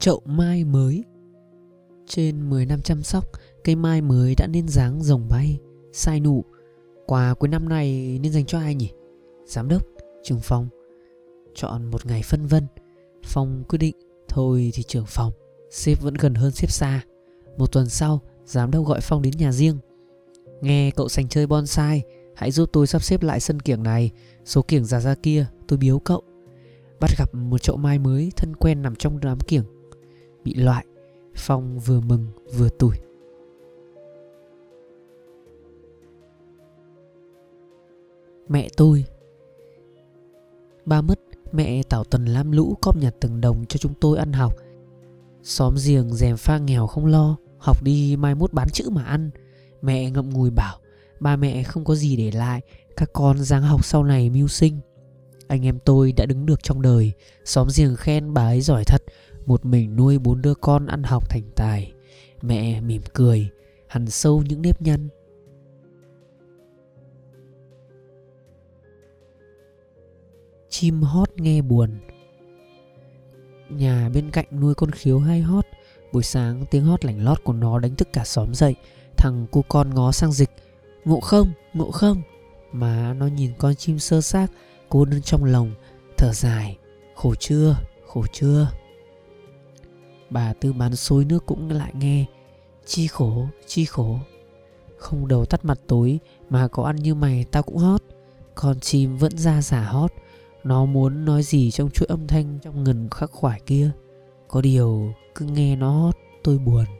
chậu mai mới. Trên 10 năm chăm sóc, cây mai mới đã nên dáng rồng bay, sai nụ. Quà cuối năm này nên dành cho ai nhỉ? Giám đốc, trưởng phòng. Chọn một ngày phân vân, phòng quyết định thôi thì trưởng phòng, sếp vẫn gần hơn sếp xa. Một tuần sau, giám đốc gọi Phong đến nhà riêng. Nghe cậu sành chơi bonsai, hãy giúp tôi sắp xếp lại sân kiểng này, số kiểng già ra kia tôi biếu cậu. Bắt gặp một chậu mai mới thân quen nằm trong đám kiểng. Bị loại, Phong vừa mừng vừa tủi. Mẹ tôi. Ba mất, mẹ tảo tần lam lũ cóp nhặt từng đồng cho chúng tôi ăn học. Xóm giềng dèm pha nghèo không lo, học đi mai mốt bán chữ mà ăn. Mẹ ngậm ngùi bảo, ba mẹ không có gì để lại, các con ráng học sau này mưu sinh. Anh em tôi đã đứng được trong đời, xóm giềng khen bà ấy giỏi thật, một mình nuôi 4 đứa con ăn học thành tài. Mẹ mỉm cười, hằn sâu những nếp nhăn. Chim hót nghe buồn. Nhà bên cạnh nuôi con khiếu hay hót. Buổi sáng tiếng hót lảnh lót của nó đánh thức cả xóm dậy. Thằng cu con ngó sang Dịch. Ngộ không Mà nó nhìn con chim sơ xác cô đơn trong lòng, thở dài. Khổ chưa Bà Tư bán xôi nước cũng lại nghe. Chi khổ Không đầu tắt mặt tối, mà có ăn như mày tao cũng hót. Con chim vẫn ra giả hót. Nó muốn nói gì trong chuỗi âm thanh trong ngần khắc khoải kia. Có điều cứ nghe nó hót tôi buồn.